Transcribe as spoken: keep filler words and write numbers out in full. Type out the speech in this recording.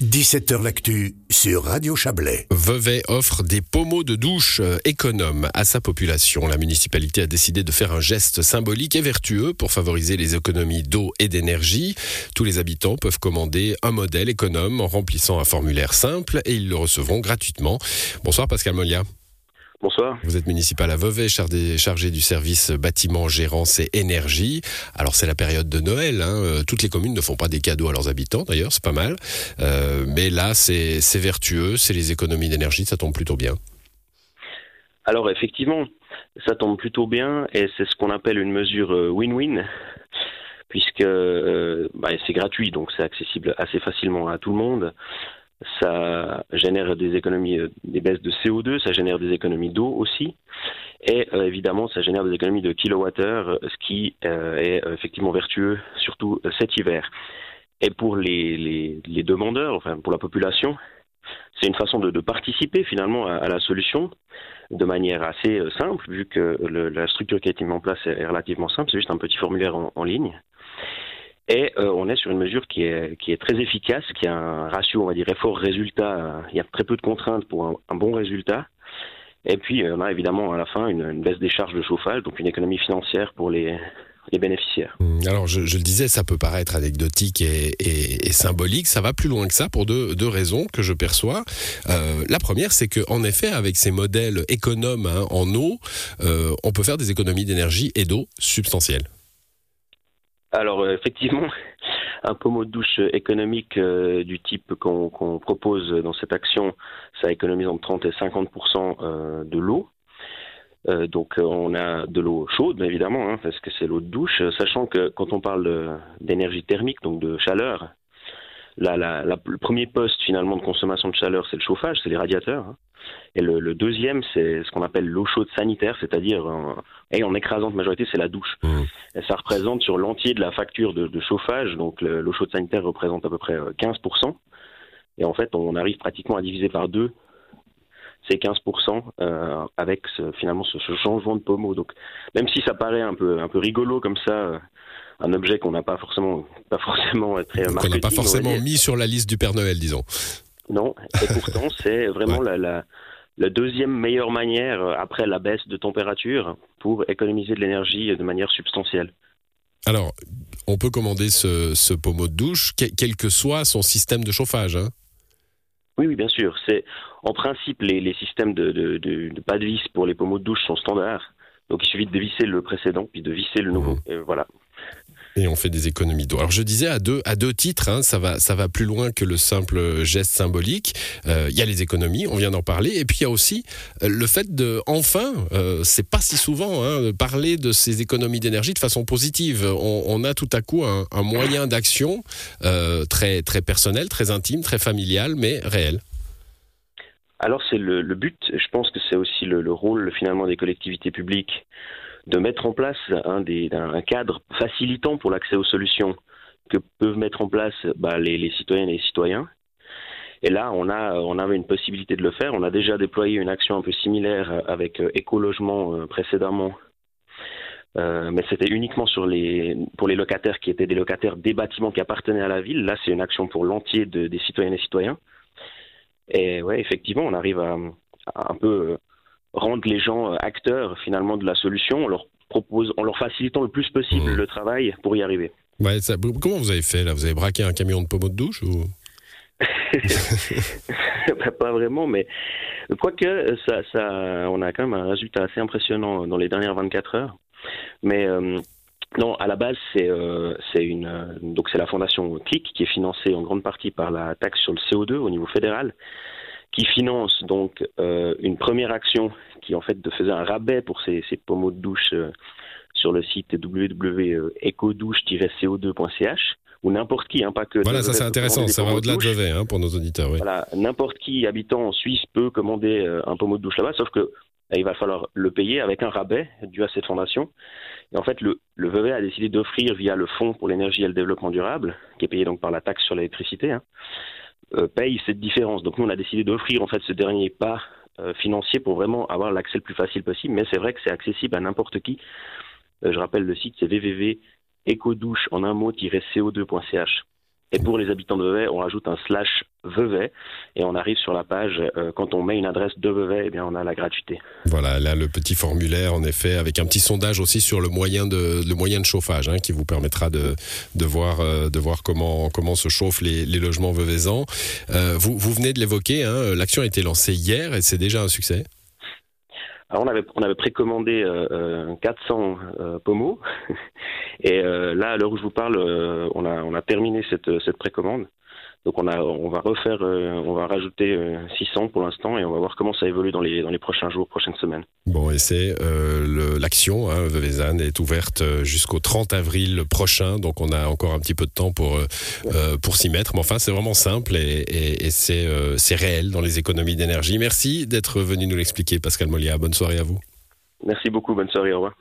dix-sept heures l'actu sur Radio Chablais. Vevey offre des pommeaux de douche économes à sa population. La municipalité a décidé de faire un geste symbolique et vertueux pour favoriser les économies d'eau et d'énergie. Tous les habitants peuvent commander un modèle économe en remplissant un formulaire simple et ils le recevront gratuitement. Bonsoir Pascal Mollia. Bonsoir. Vous êtes municipal à Vevey, chargé du service bâtiment, gérance et énergie. Alors c'est la période de Noël, hein. Toutes les communes ne font pas des cadeaux à leurs habitants d'ailleurs, c'est pas mal. Euh, mais là c'est, c'est vertueux, c'est les économies d'énergie, ça tombe plutôt bien. Alors effectivement, ça tombe plutôt bien et c'est ce qu'on appelle une mesure win-win. Puisque euh, bah, c'est gratuit, donc c'est accessible assez facilement à tout le monde. Ça génère des économies, des baisses de C O deux, ça génère des économies d'eau aussi, et euh, évidemment ça génère des économies de kilowattheures, ce qui euh, est effectivement vertueux, surtout cet hiver. Et pour les, les, les demandeurs, enfin pour la population, c'est une façon de, de participer finalement à, à la solution de manière assez simple, vu que le, la structure qui a été mise en place est relativement simple, c'est juste un petit formulaire en, en ligne. Et euh, on est sur une mesure qui est, qui est très efficace, qui a un ratio, on va dire, effort-résultat. Il y a très peu de contraintes pour un, un bon résultat. Et puis, on a évidemment à la fin une, une baisse des charges de chauffage, donc une économie financière pour les... les bénéficiaires. Alors, je, je le disais, ça peut paraître anecdotique et, et, et symbolique. Ça va plus loin que ça pour deux, deux raisons que je perçois. Euh, la première, c'est qu'en effet, avec ces modèles économes hein, en eau, euh, on peut faire des économies d'énergie et d'eau substantielles. Alors, euh, effectivement, un pommeau de douche économique euh, du type qu'on, qu'on propose dans cette action, ça économise entre trente et cinquante pour cent euh, de l'eau. Euh, donc euh, on a de l'eau chaude évidemment, hein, parce que c'est l'eau de douche, euh, sachant que quand on parle de, d'énergie thermique, donc de chaleur, la, la, la, le premier poste finalement de consommation de chaleur c'est le chauffage, c'est les radiateurs, hein, et le, le deuxième c'est ce qu'on appelle l'eau chaude sanitaire, c'est-à-dire euh, et en écrasante majorité c'est la douche. Mmh. Et ça représente sur l'entier de la facture de, de chauffage, donc le, l'eau chaude sanitaire représente à peu près quinze pour cent, et en fait on arrive pratiquement à diviser par deux c'est quinze pour cent euh, avec ce, finalement ce, ce changement de pommeau. Donc, même si ça paraît un peu, un peu rigolo comme ça, un objet qu'on n'a pas forcément, pas forcément très marketing. Qu'on n'a pas forcément mis sur la liste du Père Noël, disons. Non, et pourtant c'est vraiment ouais. la, la, la deuxième meilleure manière après la baisse de température pour économiser de l'énergie de manière substantielle. Alors, on peut commander ce, ce pommeau de douche, quel, quel que soit son système de chauffage hein. Oui, oui, bien sûr. C'est, en principe, les, les systèmes de, de, de, de pas de vis pour les pommeaux de douche sont standards. Donc, il suffit de visser le précédent, puis de visser le nouveau. Mmh. Et voilà. Et on fait des économies d'eau. Alors, je disais à deux, à deux titres, hein, ça va, ça va plus loin que le simple geste symbolique. Euh, y a les économies, on vient d'en parler. Et puis, il y a aussi le fait de, enfin, euh, c'est pas si souvent, hein, de parler de ces économies d'énergie de façon positive. On, on a tout à coup un, un moyen d'action euh, très, très personnel, très intime, très familial, mais réel. Alors, c'est le, le but. Je pense que c'est aussi le, le rôle, finalement, des collectivités publiques de mettre en place un, des, un cadre facilitant pour l'accès aux solutions que peuvent mettre en place bah, les, les citoyennes et les citoyens. Et là, on a, on avait une possibilité de le faire. On a déjà déployé une action un peu similaire avec Éco-Logement euh, précédemment. Euh, mais c'était uniquement sur les, pour les locataires qui étaient des locataires des bâtiments qui appartenaient à la ville. Là, c'est une action pour l'entier de, des citoyennes et citoyens. Et ouais, effectivement, on arrive à, à un peu rendre les gens acteurs finalement de la solution, on leur propose, en leur facilitant le plus possible mmh. le travail pour y arriver. Ouais, ça, comment vous avez fait là ? Vous avez braqué un camion de pommeaux de douche ou... bah, pas vraiment, mais quoique ça, ça, on a quand même un résultat assez impressionnant dans les dernières vingt-quatre heures. Mais euh, non, à la base c'est euh, c'est une donc c'est la fondation C L I C qui est financée en grande partie par la taxe sur le C O deux au niveau fédéral, qui finance donc euh, une première action qui en fait faisait un rabais pour ces, ces pommeaux de douche euh, sur le site w w w point éco douche tiret c o deux point c h où n'importe qui, hein, pas que... Voilà, ça c'est intéressant, ça va au-delà de Vevey hein, pour nos auditeurs. Oui. Voilà, n'importe qui habitant en Suisse peut commander euh, un pommeau de douche là-bas, sauf que il va falloir le payer avec un rabais dû à cette fondation. Et en fait, le, le Vevey a décidé d'offrir via le Fonds pour l'énergie et le développement durable, qui est payé donc par la taxe sur l'électricité, hein, euh, paye cette différence. Donc nous, on a décidé d'offrir en fait ce dernier pas euh, financier pour vraiment avoir l'accès le plus facile possible. Mais c'est vrai que c'est accessible à n'importe qui. Euh, je rappelle le site, c'est w w w point éco douche en un mot tiret c o deux point c h. Et pour les habitants de Vevey, on rajoute un slash Vevey et on arrive sur la page. Euh, quand on met une adresse de Vevey, eh bien, on a la gratuité. Voilà, là, le petit formulaire, en effet, avec un petit sondage aussi sur le moyen de, le moyen de chauffage, hein, qui vous permettra de, de voir, euh, de voir comment, comment se chauffent les, les logements veuvaisans. Euh, vous, vous venez de l'évoquer, hein, l'action a été lancée hier et c'est déjà un succès. Alors on avait on avait précommandé euh, quatre cents euh, pommeaux et euh, là à l'heure où je vous parle euh, on a on a terminé cette cette précommande, donc on a on va refaire euh, on va rajouter euh, six cents pour l'instant et on va voir comment ça évolue dans les dans les prochains jours, prochaines semaines. Bon, et c'est euh, le, l'action hein, Veveysanne est ouverte jusqu'au trente avril prochain, donc on a encore un petit peu de temps pour euh, pour s'y mettre, mais enfin c'est vraiment simple et, et, et c'est euh, c'est réel dans les économies d'énergie. Merci d'être venu nous l'expliquer, Pascal Mollia. Bonne soirée à vous. Merci beaucoup, bonne soirée, au revoir.